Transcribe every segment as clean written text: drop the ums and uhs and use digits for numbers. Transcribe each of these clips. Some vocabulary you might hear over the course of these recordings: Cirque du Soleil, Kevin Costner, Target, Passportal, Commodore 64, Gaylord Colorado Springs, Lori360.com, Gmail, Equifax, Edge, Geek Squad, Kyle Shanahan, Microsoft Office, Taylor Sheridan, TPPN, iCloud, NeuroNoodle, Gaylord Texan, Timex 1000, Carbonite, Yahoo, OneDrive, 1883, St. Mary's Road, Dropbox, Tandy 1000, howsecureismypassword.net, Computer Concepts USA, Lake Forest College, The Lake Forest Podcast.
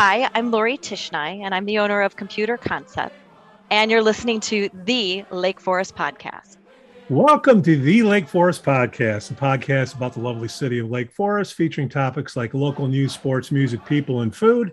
Hi, I'm Lori Tishnai, and I'm the owner of Computer Concepts, and you're listening to The Lake Forest Podcast. Welcome to The Lake Forest Podcast, a podcast about the lovely city of Lake Forest, featuring topics like local news, sports, music, people, and food.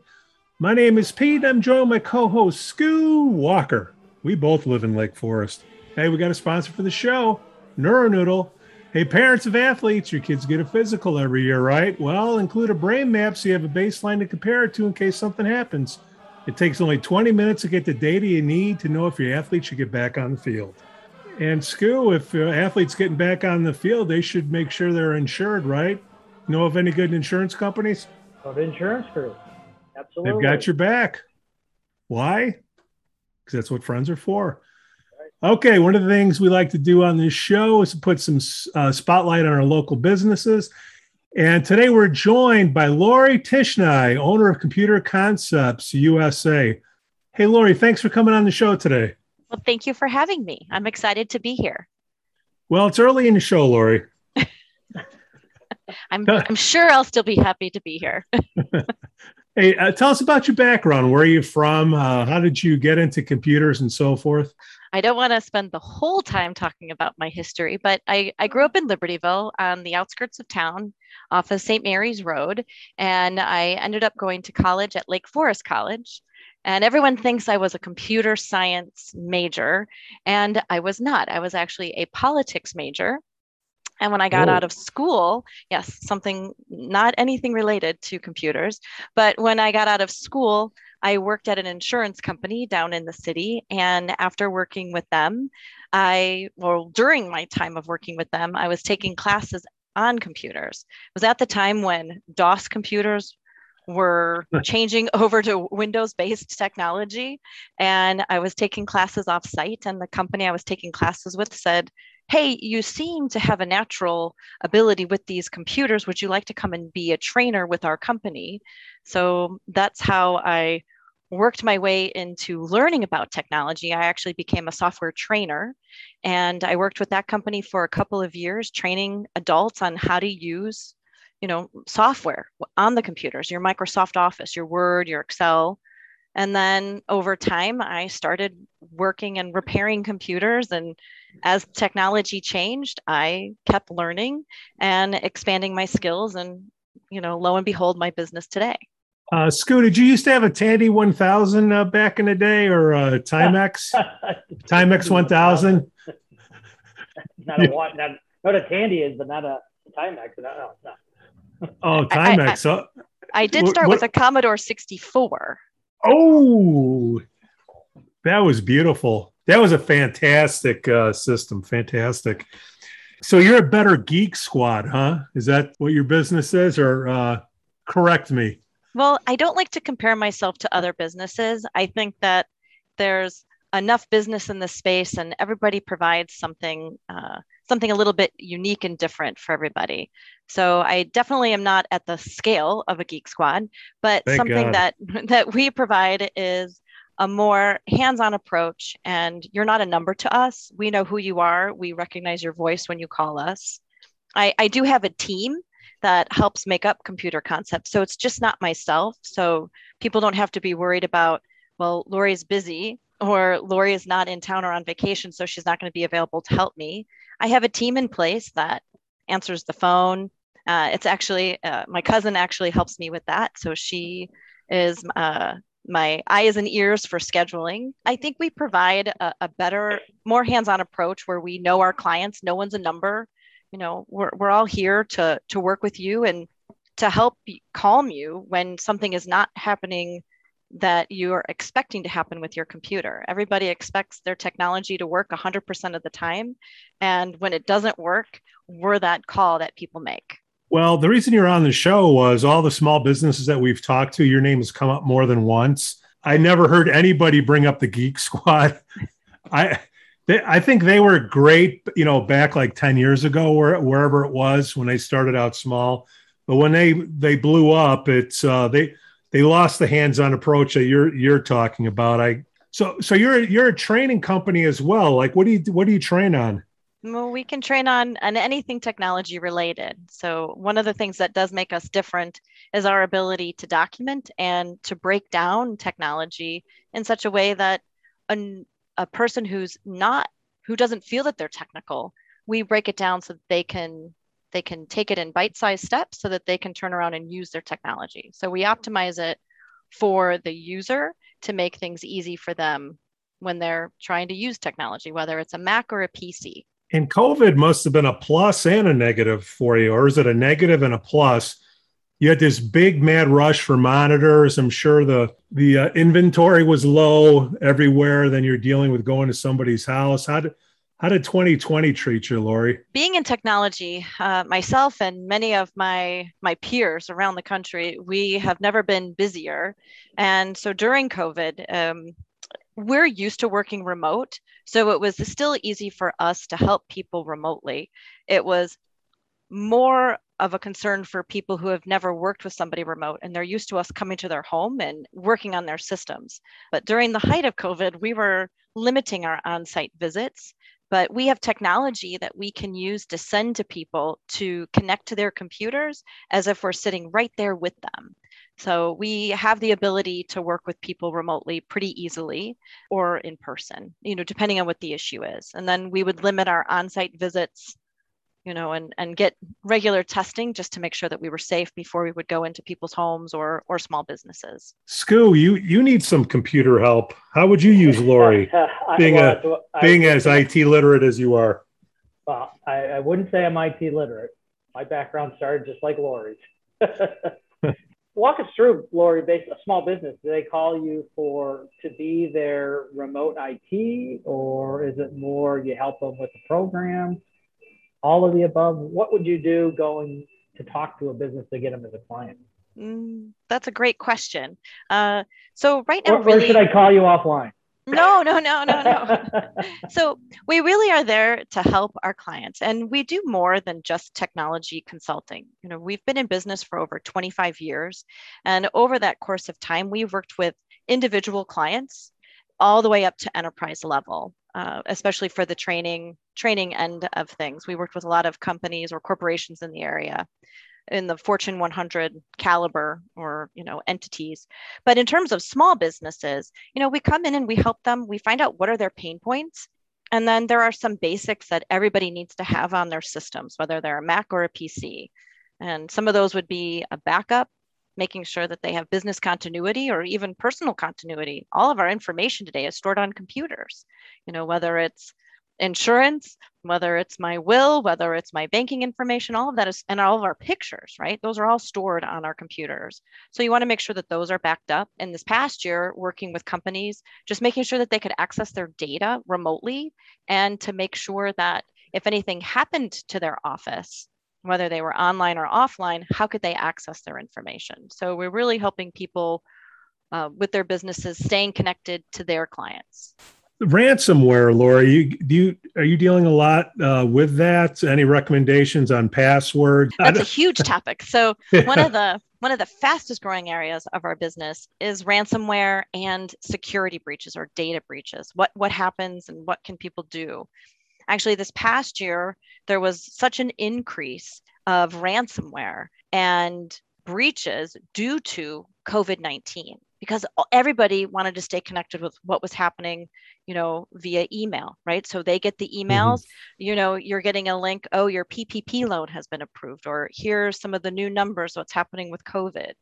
My name is Pete. I'm joined by my co-host, Scoo Walker. We both live in Lake Forest. Hey, we got a sponsor for the show, NeuroNoodle. Hey, parents of athletes, your kids get a physical every year, right? Well, include a brain map so you have a baseline to compare it to in case something happens. It takes only 20 minutes to get the data you need to know if your athlete should get back on the field. And Scoo, if athletes getting back on the field, they should make sure they're insured, right? Know of any good insurance companies? Of insurance groups, absolutely. They've got your back. Why? Because that's what friends are for. Okay, one of the things we like to do on this show is to put some spotlight on our local businesses. And today we're joined by Lori Tishnai, owner of Computer Concepts USA. Hey, Lori, thanks for coming on the show today. Well, thank you for having me. I'm excited to be here. Well, it's early in the show, Lori. I'm sure I'll still be happy to be here. Hey, tell us about your background. Where are you from? How did you get into computers and so forth? I don't want to spend the whole time talking about my history, but I grew up in Libertyville on the outskirts of town off of St. Mary's Road, and I ended up going to college at Lake Forest College, and everyone thinks I was a computer science major, and I was not. I was actually a politics major, and when I got out of school, yes, something, not anything related to computers, but when I got out of school, I worked at an insurance company down in the city, and after working with them, during my time of working with them, I was taking classes on computers. It was at the time when DOS computers were changing over to Windows-based technology, and I was taking classes off-site, and the company I was taking classes with said, hey, you seem to have a natural ability with these computers. Would you like to come and be a trainer with our company? So that's how I worked my way into learning about technology. I actually became a software trainer, and I worked with that company for a couple of years, training adults on how to use, software on the computers, your Microsoft Office, your Word, your Excel. And then over time, I started working and repairing computers. And as technology changed, I kept learning and expanding my skills. And, lo and behold, my business today. Scoo, did you used to have a Tandy 1000 back in the day, or a Timex? Timex 1000? Not a Tandy is, but not a Timex. No. Oh, Timex. I did start with a Commodore 64. Oh, that was beautiful. That was a fantastic system. Fantastic. So you're a better Geek Squad, huh? Is that what your business is, or correct me? Well, I don't like to compare myself to other businesses. I think that there's enough business in this space, and everybody provides something a little bit unique and different for everybody. So I definitely am not at the scale of a Geek Squad, but that we provide is a more hands-on approach. And you're not a number to us. We know who you are. We recognize your voice when you call us. I do have a team that helps make up Computer Concepts. So it's just not myself. So people don't have to be worried about, well, Lori's busy, or Lori is not in town or on vacation, so she's not going to be available to help me. I have a team in place that answers the phone. It's actually, my cousin actually helps me with that. So she is my eyes and ears for scheduling. I think we provide a better, more hands-on approach where we know our clients. No one's a number. We're all here to work with you and to help calm you when something is not happening that you are expecting to happen with your computer. Everybody expects their technology to work 100% of the time. And when it doesn't work, we're that call that people make. Well, the reason you're on the show was all the small businesses that we've talked to, your name has come up more than once. I never heard anybody bring up the Geek Squad. I think they were great, back like 10 years ago, wherever it was when they started out small. But when they blew up, it's they lost the hands-on approach that you're talking about. So you're a training company as well. Like, what do you train on? Well, we can train on anything technology related. So one of the things that does make us different is our ability to document and to break down technology in such a way that a person who doesn't feel that they're technical, we break it down so that they can take it in bite-sized steps so that they can turn around and use their technology. So we optimize it for the user to make things easy for them when they're trying to use technology, whether it's a Mac or a PC. And COVID must have been a plus and a negative for you, or is it a negative and a plus? You had this big mad rush for monitors. I'm sure the inventory was low everywhere. Then you're dealing with going to somebody's house. How did 2020 treat you, Lori? Being in technology, myself and many of my peers around the country, we have never been busier. And so during COVID, we're used to working remote. So it was still easy for us to help people remotely. It was more of a concern for people who have never worked with somebody remote and they're used to us coming to their home and working on their systems. But during the height of COVID, we were limiting our on-site visits, but we have technology that we can use to send to people to connect to their computers as if we're sitting right there with them. So we have the ability to work with people remotely pretty easily or in person, depending on what the issue is. And then we would limit our on-site visits and get regular testing just to make sure that we were safe before we would go into people's homes or small businesses. Scoo, you need some computer help. How would you use Lori, being as IT literate as you are? Well, I wouldn't say I'm IT literate. My background started just like Lori's. Walk us through, Lori, based on a small business. Do they call you to be their remote IT, or is it more you help them with the program? All of the above. What would you do going to talk to a business to get them as a client? That's a great question. So right now, or should I call you offline? No. So we really are there to help our clients, and we do more than just technology consulting. We've been in business for over 25 years, and over that course of time, we've worked with individual clients all the way up to enterprise level. Especially for the training end of things. We worked with a lot of companies or corporations in the area, in the Fortune 100 caliber or, entities. But in terms of small businesses, we come in and we help them. We find out what are their pain points. And then there are some basics that everybody needs to have on their systems, whether they're a Mac or a PC. And some of those would be a backup, making sure that they have business continuity or even personal continuity. All of our information today is stored on computers, whether it's insurance, whether it's my will, whether it's my banking information, all of that is, and all of our pictures, right? Those are all stored on our computers. So you want to make sure that those are backed up. And this past year, working with companies, just making sure that they could access their data remotely and to make sure that if anything happened to their office, whether they were online or offline, how could they access their information? So we're really helping people with their businesses staying connected to their clients. Ransomware, Lori, are you dealing a lot with that? Any recommendations on passwords? That's a huge topic. So one of the fastest growing areas of our business is ransomware and security breaches or data breaches. What happens and what can people do? Actually, this past year, there was such an increase of ransomware and breaches due to COVID-19 because everybody wanted to stay connected with what was happening, via email, right? So they get the emails, you're getting a link, oh, your PPP loan has been approved, or here's some of the new numbers, what's happening with COVID.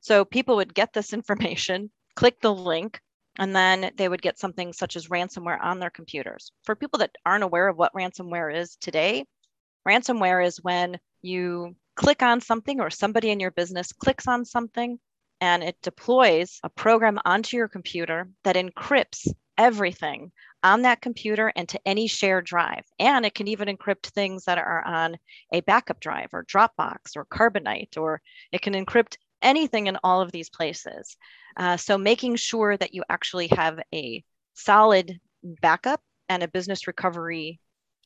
So people would get this information, click the link, and then they would get something such as ransomware on their computers. For people that aren't aware of what ransomware is today, ransomware is when you click on something or somebody in your business clicks on something and it deploys a program onto your computer that encrypts everything on that computer and to any shared drive. And it can even encrypt things that are on a backup drive or Dropbox or Carbonite, or it can encrypt anything in all of these places. So making sure that you actually have a solid backup and a business recovery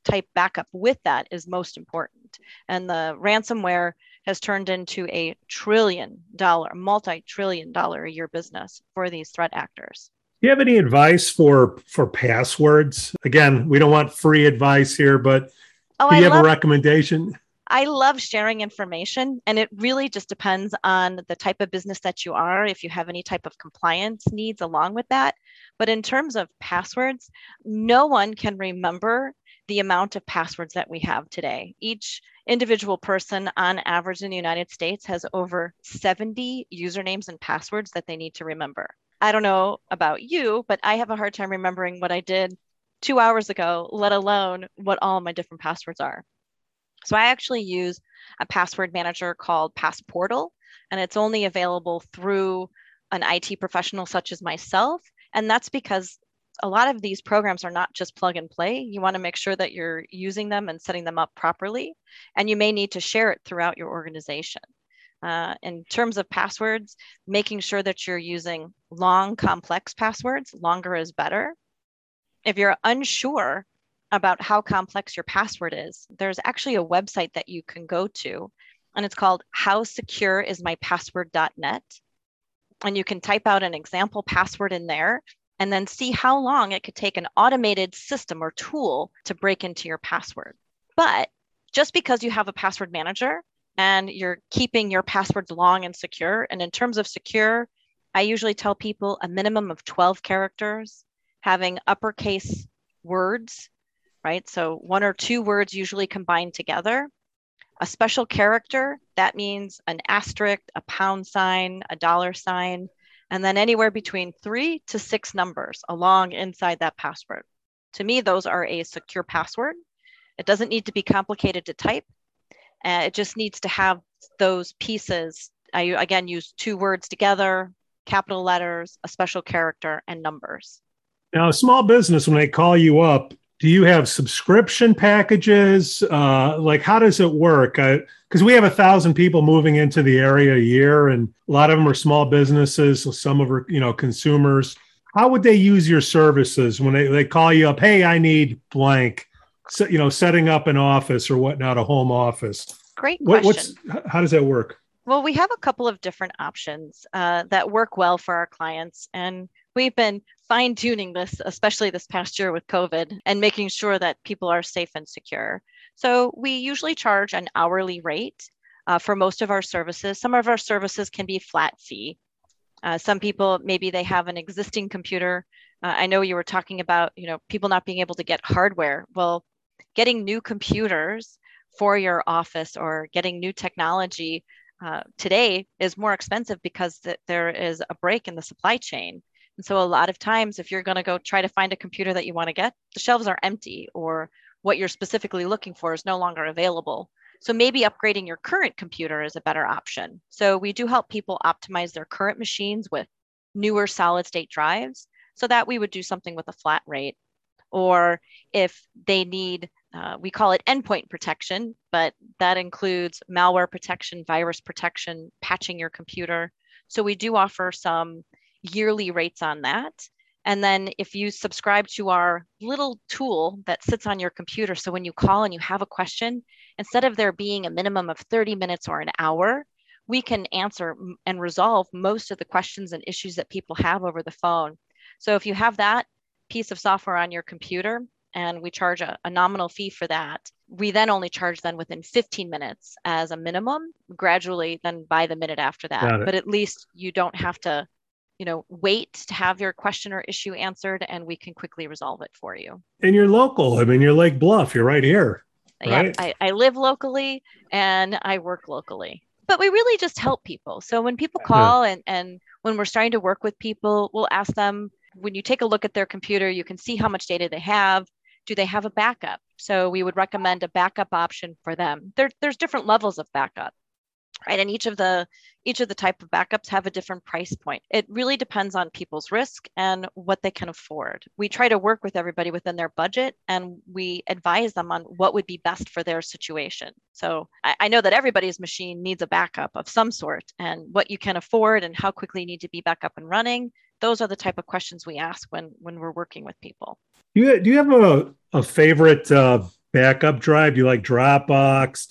type backup with that is most important. And the ransomware has turned into a multi-trillion dollar a year business for these threat actors. Do you have any advice for passwords? Again, we don't want free advice here, but do you have a recommendation? I love sharing information, and it really just depends on the type of business that you are, if you have any type of compliance needs along with that. But in terms of passwords, no one can remember the amount of passwords that we have today. Each individual person on average in the United States has over 70 usernames and passwords that they need to remember. I don't know about you, but I have a hard time remembering what I did 2 hours ago, let alone what all my different passwords are. So I actually use a password manager called Passportal, and it's only available through an IT professional such as myself. And that's because a lot of these programs are not just plug and play. You want to make sure that you're using them and setting them up properly, and you may need to share it throughout your organization. In terms of passwords, making sure that you're using long, complex passwords, longer is better. If you're unsure about how complex your password is, there's actually a website that you can go to, and it's called howsecureismypassword.net. And you can type out an example password in there and then see how long it could take an automated system or tool to break into your password. But just because you have a password manager and you're keeping your passwords long and secure, and in terms of secure, I usually tell people a minimum of 12 characters, having uppercase words, right? So one or two words usually combined together. A special character, that means an asterisk, a $, a $, and then anywhere between 3 to 6 numbers along inside that password. To me, those are a secure password. It doesn't need to be complicated to type. It just needs to have those pieces. I, again, use 2 words together, capital letters, a special character, and numbers. Now, a small business, when they call you up, do you have subscription packages? Like, how does it work? Because we have 1,000 people moving into the area a year, and a lot of them are small businesses. So some of them are, consumers. How would they use your services when they call you up? Hey, I need blank. So, setting up an office or whatnot, a home office. Great question. How does that work? Well, we have a couple of different options that work well for our clients, and we've been fine-tuning this, especially this past year with COVID, and making sure that people are safe and secure. So we usually charge an hourly rate for most of our services. Some of our services can be flat fee. Some people, maybe they have an existing computer. I know you were talking about, people not being able to get hardware. Well, getting new computers for your office or getting new technology today is more expensive because there is a break in the supply chain. And so a lot of times, if you're going to go try to find a computer that you want to get, the shelves are empty, or what you're specifically looking for is no longer available. So maybe upgrading your current computer is a better option. So we do help people optimize their current machines with newer solid state drives. So that we would do something with a flat rate. Or if they need, we call it endpoint protection, but that includes malware protection, virus protection, patching your computer. So we do offer some yearly rates on that. And then if you subscribe to our little tool that sits on your computer, so when you call and you have a question, instead of there being a minimum of 30 minutes or an hour, we can answer and resolve most of the questions and issues that people have over the phone. So if you have that piece of software on your computer, and we charge a nominal fee for that, we then only charge then within 15 minutes as a minimum, gradually then by the minute after that. But at least you don't have to, wait to have your question or issue answered, and we can quickly resolve it for you. And you're local. I mean, you're Lake Bluff. You're right here. Right? Yeah, I live locally and I work locally. But we really just help people. So when people call and when we're starting to work with people, we'll ask them, when you take a look at their computer, you can see how much data they have. Do they have a backup? So we would recommend a backup option for them. There's different levels of backup, right? And each of the type of backups have a different price point. It really depends on people's risk and what they can afford. We try to work with everybody within their budget, and we advise them on what would be best for their situation. So I know that everybody's machine needs a backup of some sort, and what you can afford and how quickly you need to be back up and running. Those are the type of questions we ask when we're working with people. Do you have a favorite backup drive? Do you like Dropbox?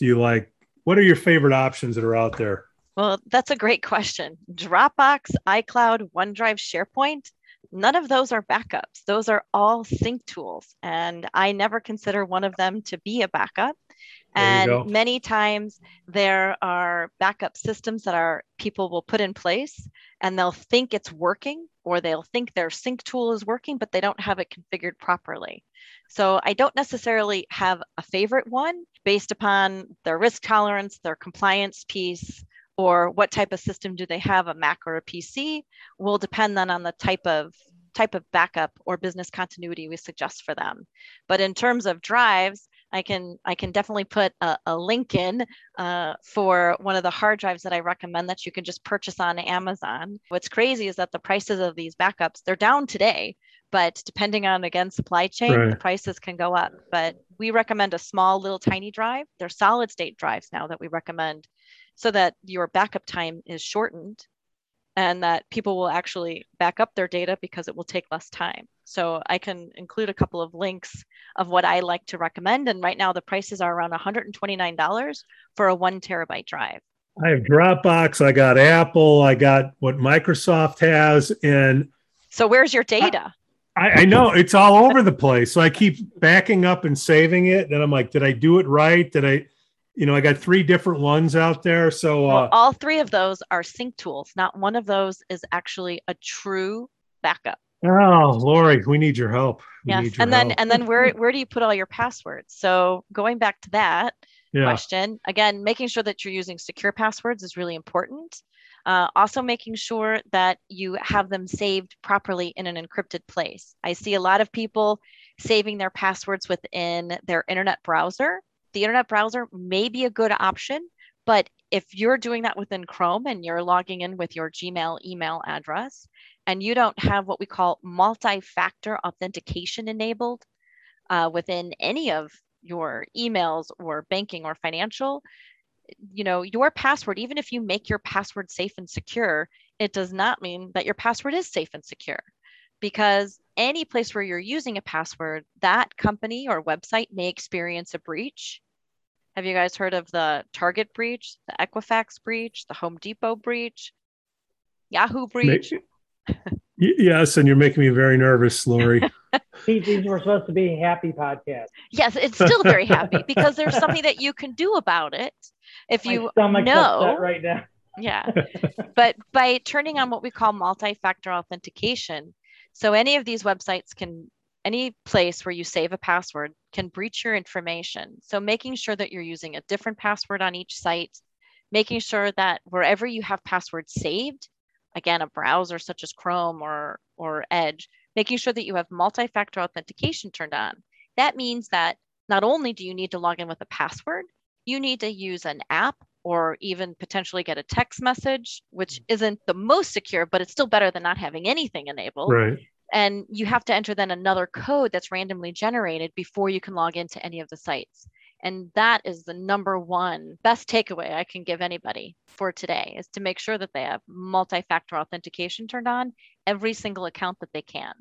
What are your favorite options that are out there? Well, that's a great question. Dropbox, iCloud, OneDrive, SharePoint. none of those are backups. Those are all sync tools. And I never consider one of them to be a backup. And many times there are backup systems that our people will put in place and they'll think it's working or they'll think their sync tool is working, but they don't have it configured properly. So I don't necessarily have a favorite one based upon their risk tolerance, their compliance piece, or what type of system do they have, a Mac or a PC, will depend then on the type of backup or business continuity we suggest for them. But in terms of drives, I can definitely put a link in for one of the hard drives that I recommend that you can just purchase on Amazon. What's crazy is that the prices of these backups, they're down today, but depending on, again, supply chain, right, the prices can go up. But we recommend a small little tiny drive. They're solid state drives now that we recommend so that your backup time is shortened and that people will actually back up their data because it will take less time. So I can include a couple of links of what I like to recommend. And right now the prices are around $129 for a 1 terabyte drive. I have Dropbox, I got Apple, I got what Microsoft has. And so where's your data? I know it's all over the place. So I keep backing up and saving it. And I'm like, did I do it right? Did I, you know, I got three different ones out there. So well, all three of those are sync tools. Not one of those is actually a true backup. Oh, Lori, we need your help. Yes, and then where do you put all your passwords? So going back to that question, again, making sure that you're using secure passwords is really important. Also making sure that you have them saved properly in an encrypted place. I see a lot of people saving their passwords within their internet browser. The internet browser may be a good option, but if you're doing that within Chrome and you're logging in with your Gmail email address, and you don't have what we call multi-factor authentication enabled within any of your emails or banking or financial, you know, your password, even if you make your password safe and secure, it does not mean that your password is safe and secure, because any place where you're using a password, that company or website may experience a breach. Have you guys heard of the Target breach, the Equifax breach, the Home Depot breach, Yahoo breach? Yes, and you're making me very nervous, Lori. These were supposed to be a happy podcast. Yes, it's still very happy because there's something that you can do about it if you know right now. Yeah, but by turning on what we call multi-factor authentication, so any of these websites can, any place where you save a password can breach your information. So making sure that you're using a different password on each site, making sure that wherever you have passwords saved, again, a browser such as Chrome or Edge, making sure that you have multi-factor authentication turned on. That means that not only do you need to log in with a password, you need to use an app or even potentially get a text message, which isn't the most secure, but it's still better than not having anything enabled. Right. And you have to enter then another code that's randomly generated before you can log into any of the sites. And that is the number one best takeaway I can give anybody for today, is to make sure that they have multi-factor authentication turned on every single account that they can.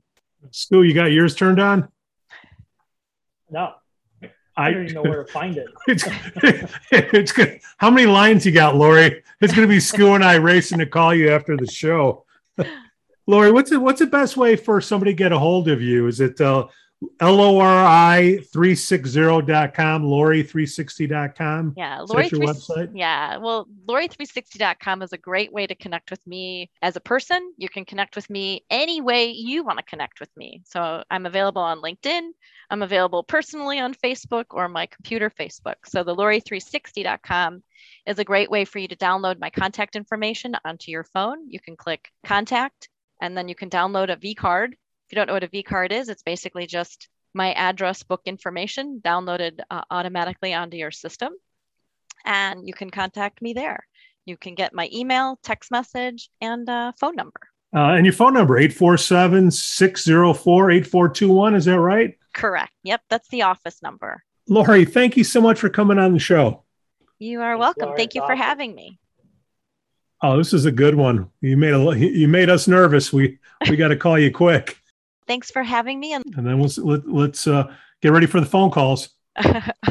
Scoo, you got yours turned on? No. I don't even know where to find it. It's good. How many lines you got, Lori? It's going to be Scoo and I racing to call you after the show. Lori, what's the best way for somebody to get a hold of you? Is it... Lori360.com, Lori360.com. Yeah, Lori360. Yeah, well, Lori360.com is a great way to connect with me as a person. You can connect with me any way you want to connect with me. So I'm available on LinkedIn. I'm available personally on Facebook or my computer Facebook. So the Lori360.com is a great way for you to download my contact information onto your phone. You can click contact, and then you can download a vCard. If you don't know what a vCard is, it's basically just my address book information downloaded automatically onto your system. And you can contact me there. You can get my email, text message, and phone number. And your phone number, 847-604-8421. Is that right? Correct. Yep. That's the office number. Lori, thank you so much for coming on the show. You are welcome. Thank you for having me. Oh, this is a good one. You made us nervous. We got to call you quick. Thanks for having me. And then let's get ready for the phone calls.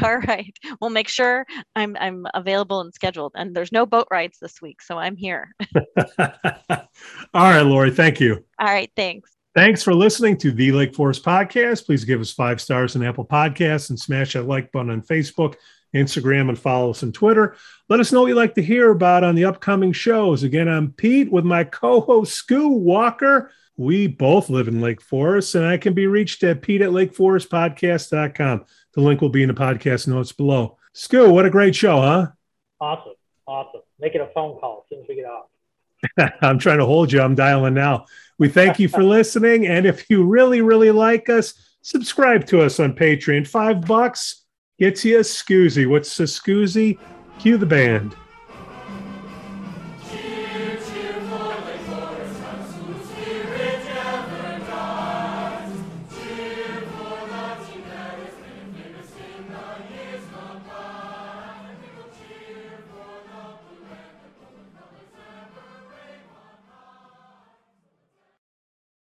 All right. We'll make sure I'm available and scheduled. And there's no boat rides this week, so I'm here. All right, Lori. Thank you. All right. Thanks. Thanks for listening to The Lake Forest Podcast. Please give us 5 stars on Apple Podcasts and smash that like button on Facebook, Instagram, and follow us on Twitter. Let us know what you'd like to hear about on the upcoming shows. Again, I'm Pete with my co-host, Scoo Walker. We both live in Lake Forest, and I can be reached at pete@lakeforestpodcast.com. The link will be in the podcast notes below. Scoo, what a great show, huh? Awesome. Awesome. Make it a phone call as soon as we get off. I'm trying to hold you. I'm dialing now. We thank you for listening. And if you really, really like us, subscribe to us on Patreon. $5 gets you a Scoozy. What's a Scoozy? Cue the band.